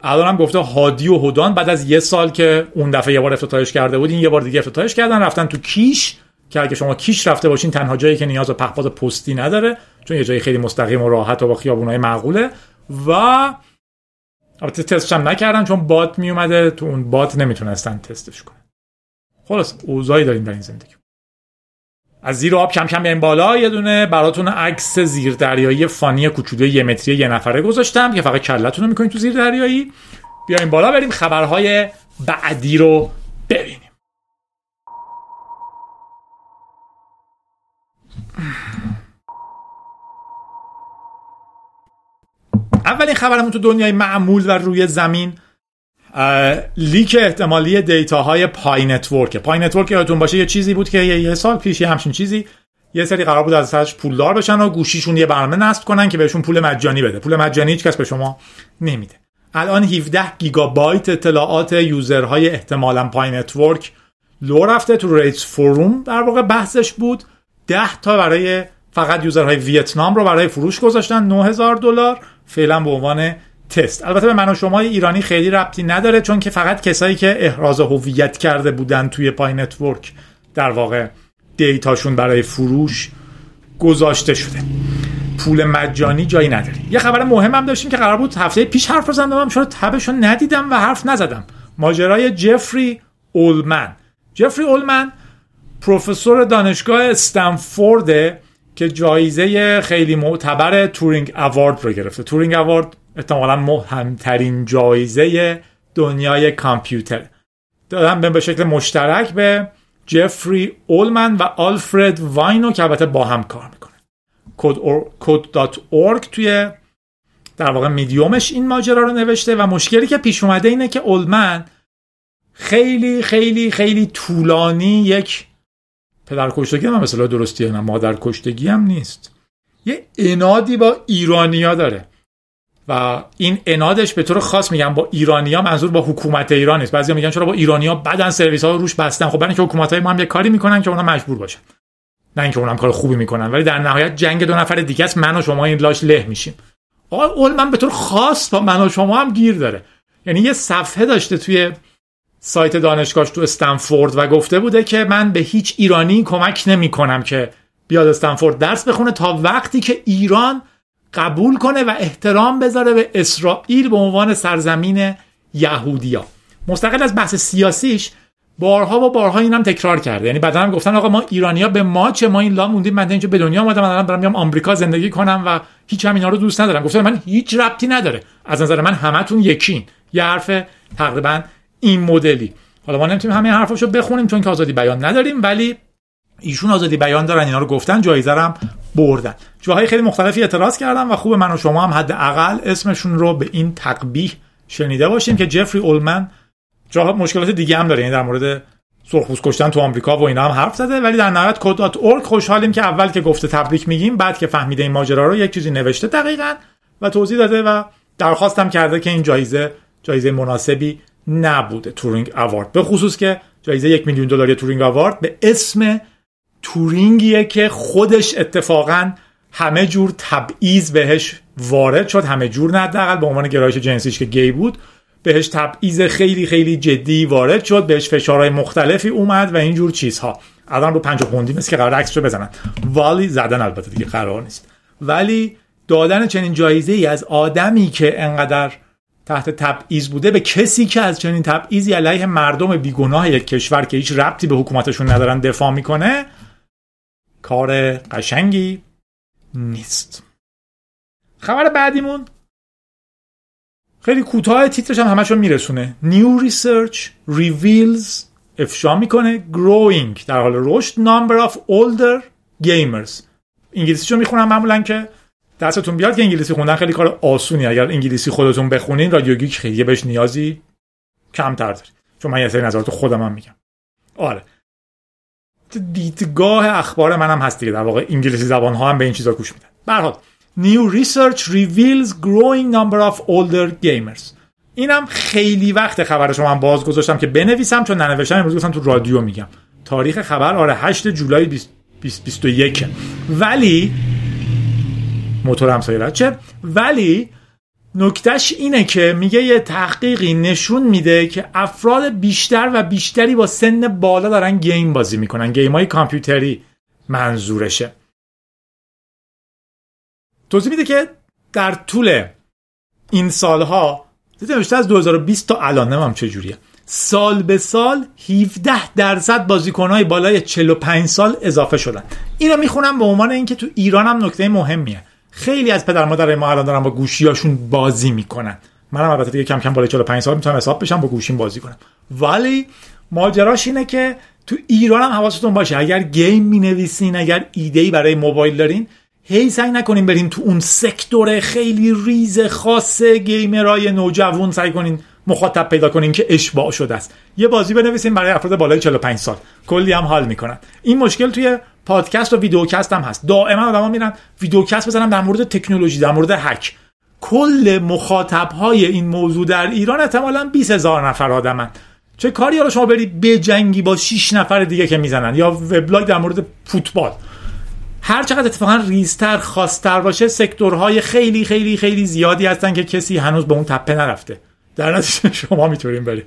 الان هم گفته هادی و هدان بعد از یه سال که اون دفعه یه بار افتتاحش کرده بود، این یه بار دیگه افتتاحش کردن، رفتن تو کیش که اگه شما کیش رفته باشین تنها جایی که نیاز به پهپاد پستی نداره، چون یه جایی خیلی مستقیم و راحت و با خیابونای معقوله. و البته تستش هم نکردن چون بات میومده تو اون بات نمیتونستن تستش کنن. خلاص اوضاعی داریم در این زندگی. از زیر آب کم کم میایم بالا. یه دونه براتون عکس زیردریایی فانی کوچولوی یه متری یه نفره گذاشتم که فقط کلتون رو میکنین تو زیردریایی. بیایم بالا بریم خبرهای بعدی رو ببینیم. اولین خبرمون تو دنیای معمول و روی زمین لیک احتمالی دیتاهای پای نتورک. پای نتورک یادتون باشه یه چیزی بود که یه سال پیش یه همچین چیزی، یه سری قرار بود از سرش پولدار بشن و گوشیشون یه برنامه نصب کنن که بهشون پول مجانی بده. پول مجانی هیچ کس به شما نمیده. الان هفده گیگابایت اطلاعات یوزرهای احتمالاً پای نتورک لو رفته. تو ریتس فوروم در واقع بحثش بود. ده تا برای فقط یوزرهای ویتنام رو برای فروش گذاشتن، نه هزار دلار فعلا به عنوان تست. البته به من و شمای ایرانی خیلی ربطی نداره، چون که فقط کسایی که احراز هویت کرده بودن توی پای نتورک در واقع دیتاشون برای فروش گذاشته شده. پول مجانی جایی نداره. یه خبر مهم هم داشتیم که قرار بود هفته پیش حرف بزنم، من چرا تبشو ندیدم و حرف نزدم. ماجرای جفری اولمن. جفری اولمن پروفسور دانشگاه استنفورد که جایزه خیلی معتبر تورینگ اوارد رو گرفته. تورینگ اوارد احتمالاً مهمترین جایزه دنیای کامپیوتر. دادن به شکل مشترک به جفری اولمن و آلفرد واینو که البته با هم کار میکنه. کد دات اورگ توی در واقع میدیومش این ماجرا رو نوشته و مشکلی که پیش اومده اینه که اولمن خیلی خیلی خیلی طولانی یک پدر کشتگی هم مثلا درستیه، نه مادر کشتگی هم نیست، یه انادی با ایرانیا داره و این انادش به طور خاص، میگم با ایرانیا منظور با حکومت ایران نیست. بعضیا میگن چرا با ایرانیا بدن سرویس ها رو روش بستن. خب برای اینکه حکومت های ما هم یه کاری میکنن که اونا مجبور باشن، نه اینکه اونا هم کار خوبی میکنن، ولی در نهایت جنگ دو نفر دیگه است. من و شما این لاش له میشیم. آقا اولمن به طور خاص با من و شما هم گیر داره. یعنی یه صفحه داشته توی سایت دانشگاهش تو استنفورد و گفته بوده که من به هیچ ایرانی کمک نمیکنم که بیاد استنفورد درس بخونه تا وقتی که ایران قبول کنه و احترام بذاره به اسرائیل به عنوان سرزمین یهودیا. مستقل از بحث سیاسیش بارها و بارها اینم تکرار کرده. یعنی بعداً هم گفتن آقا ما ایرانی‌ها به ما چه، ما این لا موندیم، من اینجا به دنیا اومدم، الان برام میام آمریکا زندگی کنم و هیچ هم اینا رو دوست ندارم. گفتن من هیچ ربطی نداره، از نظر من همتون یکین. یه حرف تقریبا این مدلی. حالا ما نمیتونیم همه حرفاشو بخونیم چون که آزادی بیان نداریم، ولی ایشون آزادی بیان دارن، اینا رو گفتن، جایزه رو هم بردن. جاهای خیلی مختلفی اعتراض کردن و خوب من و شما هم حداقل اسمشون رو به این تقبیح شنیده باشیم که جفری اولمن جاها مشکلات دیگه هم داره، یعنی در مورد سرخپوست کشتن تو آمریکا و اینا هم حرف زده، ولی در نهایت کد دات اورگ خوشحالیم که اول که گفته تبریک میگیم، بعد که فهمیده این ماجرا رو یک چیزی نوشته دقیقاً و توضیح داده و درخواستم کرده که این جایزه جایزه مناسبی نبوده، تورینگ اوارد، به خصوص که جایزه یک میلیون دلاری تورینگ اوارد به اسم تورینگیه که خودش اتفاقاً همه جور تبعیض بهش وارد شد، همه جور نه حداقل به عنوان گرایش جنسیش که گی بود بهش تبعیض خیلی خیلی جدی وارد شد، بهش فشارهای مختلفی اومد و اینجور چیزها. الان رو پنجاه پوندی مثل که قرار عکسشو بزنن، والی زدن البته دیگه قرار نیست، ولی دادن چنین جایزه‌ای از آدمی که انقدر تحت تبعیض بوده به کسی که از چنین تبعیضی علیه مردم بیگناه یک کشور که هیچ ربطی به حکومتشون ندارن دفاع میکنه، کار قشنگی نیست. خبر بعدیمون خیلی کوتاه، تیترش هم همه‌شو میرسونه. New research reveals، افشا میکنه، growing، در حال رشد، number of older gamers. انگلیسیشو میخونم معمولا که دستتون بیاد، که انگلیسی خوندن خیلی کار آسونی، اگر انگلیسی خودتون بخونین رادیوگیک خیلی بهش نیازی کمتر دارید، چون من یه سری نظرات خودم هم میگم. آره دیدگاه اخبار منم هست دیگه، در واقع انگلیسی زبان ها هم به این چیزا گوش میدن. به هر حال New research reveals growing number of older gamers. اینم خیلی وقت خبرشو من باز گذاشتم که بنویسم، چون ننوشتم امروز گفتم تو رادیو میگم. تاریخ خبر آره هشتم جولای بیست بیست و یک، ولی موتورم سایرت چه، ولی نکتهش اینه که میگه یه تحقیقی نشون میده که افراد بیشتر و بیشتری با سن بالا دارن گیم بازی میکنن، گیم‌های کامپیوتری منظورشه. توضیح میده که در طول این سالها، دیدم بیشتر از دو هزار و بیست تا الان نمیم چجوریه، سال به سال هفده درصد بازیکنهای بالای چهل و پنج سال اضافه شدن. این رو میخونم به عنوان اینکه تو ایران هم نکته مهمیه، خیلی از پدر مادر ما الان دارن با گوشیاشون بازی میکنن. منم البته دیگه کم کم بالای چهل و پنج سال میتونم حساب بشم با گوشیم بازی کنم، ولی ماجراش اینه که تو ایران هم حواستون باشه، اگر گیم مینویسین، اگر ایده‌ای برای موبایل دارین، هی سعی نکنین بریم تو اون سکتور خیلی ریز خاص گیمرای نوجوان، سعی کنین مخاطب پیدا کنین که اشباع شده است. یه بازی بنویسین برای افراد بالای چهل و پنج سال، کلی هم حال میکنن. این مشکل توی پادکست و ویدیوکست هم هست، دائما آدما میرن ویدیوکست بزنن در مورد تکنولوژی، در مورد هک. کل مخاطب های این موضوع در ایران احتمالاً بیست هزار نفر آدمن. چه کاری حالا شما بری بجنگی با شش نفر دیگه که میزنن، یا وبلاگ در مورد فوتبال. هر چقدر اتفاقا ریزتر خاصتر باشه، سکتورهای خیلی خیلی خیلی زیادی هستن که کسی هنوز به اون تپه نرفته، در نتیجه شما میتونین برید،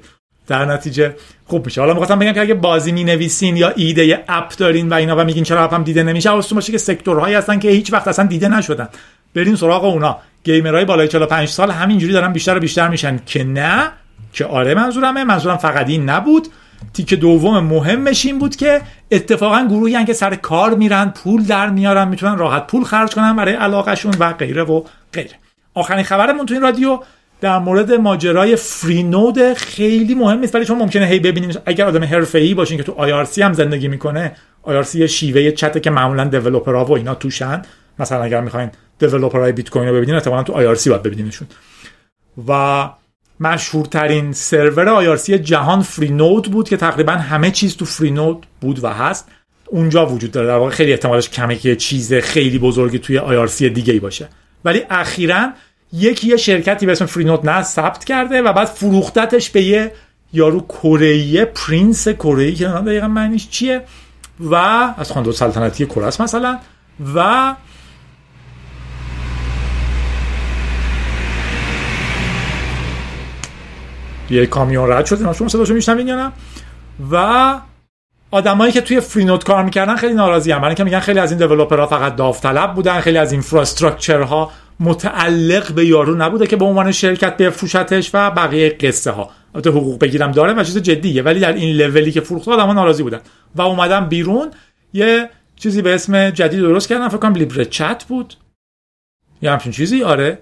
در نتیجه خوب میشه. حالا میخواستم بگم که اگه بازی مینویسین یا ایده اپ دارین و اینا و میگین چرا اپم دیده نمیشه، حواستون باشه که سکتورهایی هستن که هیچ وقت اصلا دیده نشدن، بریم سراغ اونها. گیمرهای بالای چهل و پنج سال همینجوری دارن بیشتر و بیشتر میشن، که نه که آره منظورمه منظورم فقط این نبود. تیک دوم مهمش این بود که اتفاقا گروهی ان که سر کار میرن، پول در میارن، میتونن راحت پول خرج کنن برای علاقهشون و غیره و غیره. آخرین خبرمون تو این رادیو در مورد ماجرای فرینود خیلی مهم نیست، ولی چون ممکنه هی ببینیم، اگر آدم حرفه‌ای باشین که تو آی آر سی هم زندگی میکنه، آی آر سی شیوه چته که معمولا دیولپرها و اینا توشن، مثلا اگر میخواین دیولپرای بیت کوین رو ببینین احتمالاً تو آی آر سی باید ببینینشون. و مشهورترین سرور آی آر سی جهان فرینود بود که تقریبا همه چیز تو فرینود بود و هست، اونجا وجود داره. در واقع خیلی احتمالش کمه که چیز خیلی بزرگی توی آی آر سی دیگه‌ای باشه، ولی اخیراً یکی یه شرکتی به اسم فرینود نه ثبت کرده و بعد فروختتش به یه یارو کره‌ای، پرنس کره‌ای که نه دقیقاً معنیش چیه، و از خاندان سلطنتی کره است مثلا. و یه کامیون رد شد، شما صداشو میشنوین یا نه؟ و آدمایی که توی فرینود کار میکردن خیلی ناراضی ان، برای اینکه میگن خیلی از این دیولپرها فقط داوطلب بودن، خیلی از اینفراستراکچرها متعلق به یارو نبوده که به عنوان شرکت بفروشتش و بقیه قصه ها. البته حقوق بگیرم داره و چیز جدیه، ولی در این لولی که فروخت آدم‌ها ناراضی بودن و اومدن بیرون یه چیزی به اسم جدید درست کردن، فکر کنم لیبره چت بود یا همچین چیزی، آره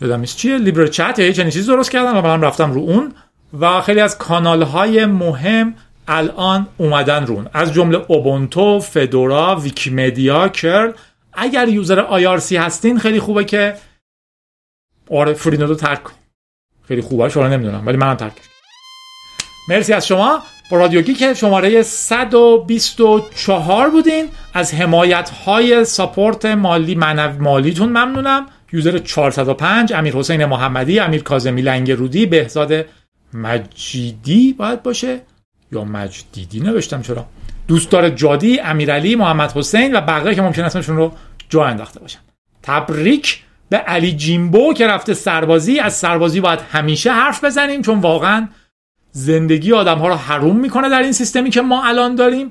یادم نیست چیه، لیبره چت یا یه چنین چیزی درست کردن و منم رفتم رو اون و خیلی از کانال‌های مهم الان اومدن رو اون، از جمله اوبونتو، فدورا، ویکیمدیا، کرل. اگر یوزر آی آر سی هستین خیلی خوبه که آره فرینودو ترک کنید، خیلی خوبه، شما نمیدونم ولی منم ترک کردم. مرسی از شما. با رادیوگیک که شماره صد و بیست و چهار بودین، از حمایت‌های ساپورت مالی معنوی مالیتون ممنونم. یوزر چهارصد و پنج، امیرحسین محمدی، امیر کاظمی لنگرودی، بهزاد مجیدی باید باشه یا مجدیدی نوشتم چرا، دوستدار جادی، امیرعلی، محمد حسین و بقیه که ممکن اسمشون رو جا انداخته باشم. تبریک به علی جیمبو که رفته سربازی. از سربازی باید همیشه حرف بزنیم چون واقعا زندگی آدم‌ها رو حروم میکنه در این سیستمی که ما الان داریم.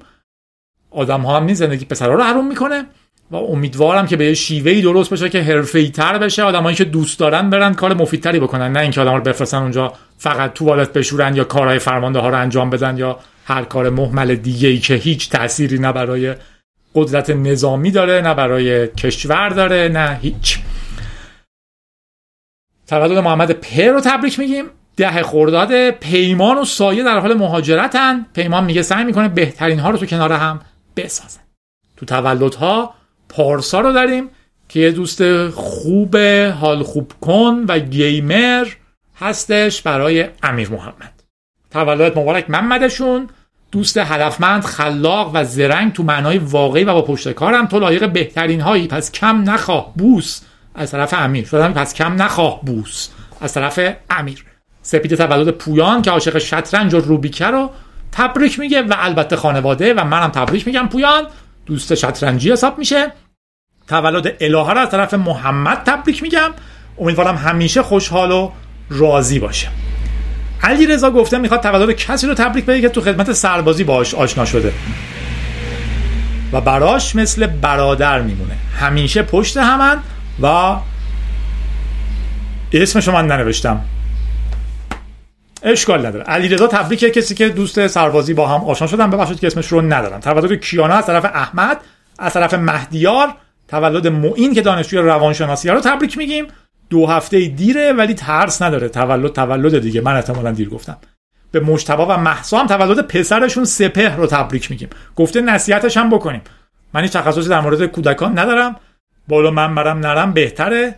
آدم‌ها هم نیز زندگی پسرها رو حروم میکنه و امیدوارم که به یه شیوهی درست بشه که حرفه‌ای‌تر بشه، آدمایی که دوست دارن برن کار مفیدتری بکنن، نه اینکه آدم‌ها رو بفرستن اونجا فقط تو والت بشورن یا کارهای فرمانده‌ها رو انجام بدن یا هر کار مهمل دیگه‌ای که هیچ تأثیری نه برای قدرت نظامی داره، نه برای کشور داره، نه هیچ. تولد محمد په رو تبریک میگیم. ده خرداد. پیمان و سایه در حال مهاجرتن. پیمان میگه سعی میکنه بهترین ها رو تو کنار هم بسازن. تو تولدها پارسا رو داریم که یه دوست خوب حال خوب کن و گیمر هستش برای امیر محمد. تولدت مبارک محمدشون. دوست هدفمند، خلاق و زرنگ تو معنای واقعی و با پشت کارم. تو لایق بهترین هایی، پس کم نخواه بوس از طرف امیر شدم، پس کم نخواه بوس از طرف امیر. سپید تولد پویان که عاشق شطرنج و روبیک رو تبریک میگه و البته خانواده و منم تبریک میگم. پویان دوست شطرنجی حساب میشه. تولد الهه رو از طرف محمد تبریک میگم. امیدوارم همیشه خوشحال و راضی باشه. علیرضا گفته میخواد تولد کسی رو تبریک بگه که تو خدمت سربازی باهاش آشنا شده و براش مثل برادر میمونه، همیشه پشت همن و اسمشو من ننوشتم، اشکال نداره. علیرضا تبریک کسی که دوست سربازی با هم آشنا شدن، ببخشید که اسمش رو ندارم. تولد کیانا از طرف احمد. از طرف مهدیار تولد معین که دانشجوی روانشناسی رو تبریک میگیم. دو هفته دیره ولی ترس نداره، تولد تولد دیگه، من احتمالاً دیر گفتم. به مجتبی و مهسا هم تولد پسرشون سپه رو تبریک میگیم. گفته نصیحتش هم بکنیم. من هیچ تخصصی در مورد کودکان ندارم، بالا من برم نرم بهتره.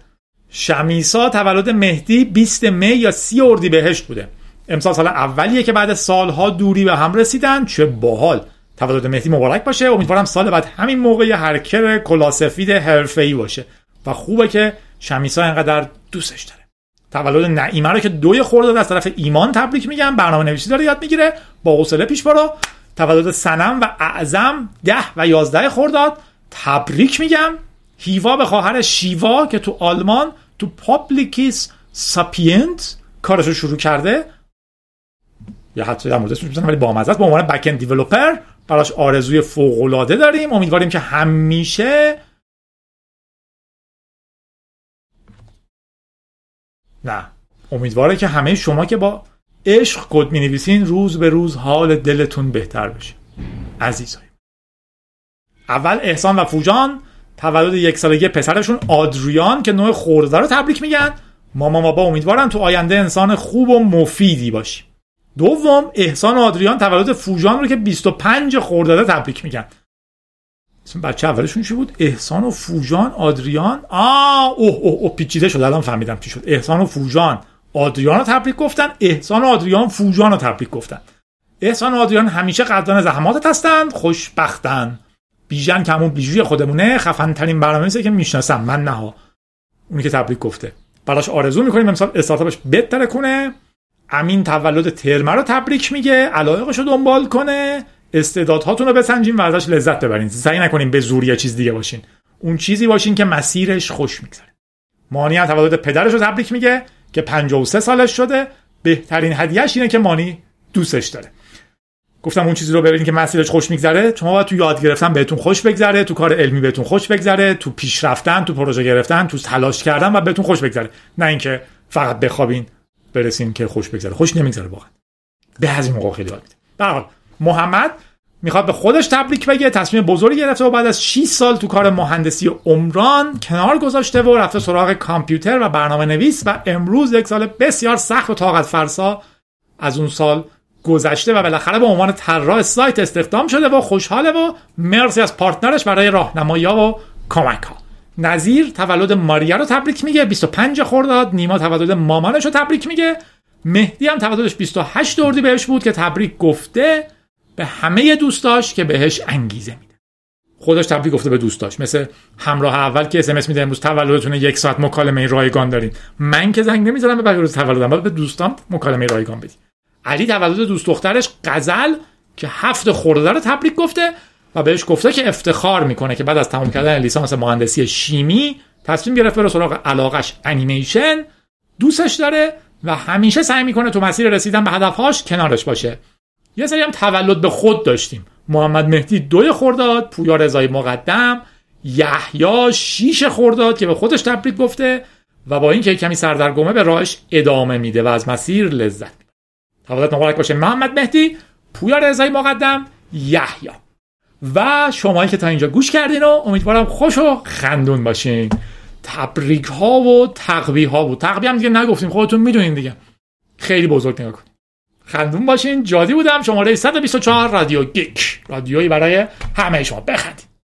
شمیسا تولد مهدی بیست می یا سی اردیبهشت بوده. امسال سال اولیه که بعد سالها دوری به هم رسیدن، چه باحال. تولد مهدی مبارک باشه. امیدوارم سال بعد همین موقع هرکر کلاسفید حرفه‌ای باشه و خوبه که شمیسا اینقدر دوستش داره. تولد نعیمه رو که دوی خرداد از طرف ایمان تبریک میگم، برنامه‌نویسی داره یاد میگیره، با حوصله پیش برو. تولد صنم و اعظم ده و یازده خرداد تبریک میگم. هیوا به خواهر شیوا که تو آلمان تو پابلیکیس ساپینت کارشو شروع کرده، یا حتی در موردش می‌گفتن ولی با مزه است، به عنوان بک اند دیولپر براش آرزوی فوق‌العاده داریم. امیدواریم که همیشه نه امیدواره که همه شما که با عشق کد می‌نویسین روز به روز حال دلتون بهتر بشه عزیزان. اول احسان و فوجان تولد یک سالگی پسرشون آدریان که نوع خورده رو تبریک میگن. ماما بابا امیدوارم تو آینده انسان خوب و مفیدی باشی. دوم احسان و آدریان تولد فوجان رو که بیست و پنج خرداد تبریک میگن. اسم بچه اولشون چی بود؟ احسان و فوجان آدریان. آه اوه اوه او پیچیده شد، الان فهمیدم چی شد. احسان و فوجان آدریان رو تبریک گفتن، احسان و آدریان فوجان رو تبریک گفتن. احسان و آدریان همیشه قدردان زحماتت هستن، خوشبختن. بیژن که همون بیژوی خودمونه، خفن ترین برنامه‌نویسه که میشناسم من، نه اونی که تبریک گفته، براش آرزو میکنیم امسال استارتاپش بهتره کنه. امین تولد ترمه رو تبریک میگه، علایقش رو دنبال کنه، استعدادهاتون رو بسنجین و ازش لذت ببرین، سعی نکنین به زور یه چیز دیگه باشین، اون چیزی باشین که مسیرش خوش میگذره. مانی هم تولد پدرش رو تبریک میگه که پنجاه و سه سالش شده، بهترین هدیهش اینه که مانی دوستش داره. گفتم اون چیزی رو ببرین که مسیرش خوش میگذره. شما باید تو یاد گرفتن بهتون خوش بگذره، تو کار علمی بهتون خوش بگذره، تو پیشرفتن، تو پروژه گرفتن، تو تلاش کردن و بهتون خوش بگذره، نه اینکه فقط بخوابین برسیم که خوش بگذره. خوش نمیگذره واقعا. به از این موقع خیلی حال میده. به هر حال محمد میخواد به خودش تبریک بگه، تصمیم بزرگی گرفته و بعد از شش سال تو کار مهندسی عمران کنار گذاشته و رفته سراغ کامپیوتر و برنامه نویس و امروز یک سال بسیار سخت و طاقت فرسا از اون سال گذشته و بالاخره به عنوان طراح سایت استخدام شده و خوشحاله و مرسی از پارتنرش برای راهنمایی‌ها و کمک‌ها. نظیر تولد ماریا رو تبریک میگه، بیست و پنج خرداد. نیما تولد مامانش رو تبریک میگه. مهدی هم تولدش بیست و هشت اردیبهشت بود که تبریک گفته به همه دوستاش که بهش انگیزه میده. خودش تبریک گفته به دوستاش، مثل همراه اول که اس ام اس میده امروز تولدتونه، یک ساعت مکالمه رایگان دارین. من که زنگ نمیزنم به بقیه روز تولدم، بعد به دوستام مکالمه رایگان بدی. علی تولد دوست دخترش غزل که هفت خرداد رو تبریک گفته و بهش گفته که افتخار میکنه که بعد از تمام کردن لیسانس مهندسی شیمی تصمیم گرفته به سراغ علاقش انیمیشن، دوستش داره و همیشه سعی میکنه تو مسیر رسیدن به هدفهاش کنارش باشه. یه سری هم تولد به خود داشتیم، محمد مهدی دو خرداد، پویا رضایی مقدم، یحیی شش خرداد که به خودش تبریک گفته و با اینکه کمی سردرگمه به راهش ادامه میده و از مسیر لذت میبره. تولد مبارک باشه محمد مهدی، پویا رضایی مقدم، یحیی و شمایی که تا اینجا گوش کردین و امیدوارم خوش و خندون باشین. تبریک ها و تقویح ها و تقویح هم دیگه نگفتیم، خودتون میدونین دیگه. خیلی بزرگ نگاه کنید. خندون باشین. جادی بودم، شماره صد و بیست و چهار رادیو گیک، رادیویی برای همه شما. بخندید.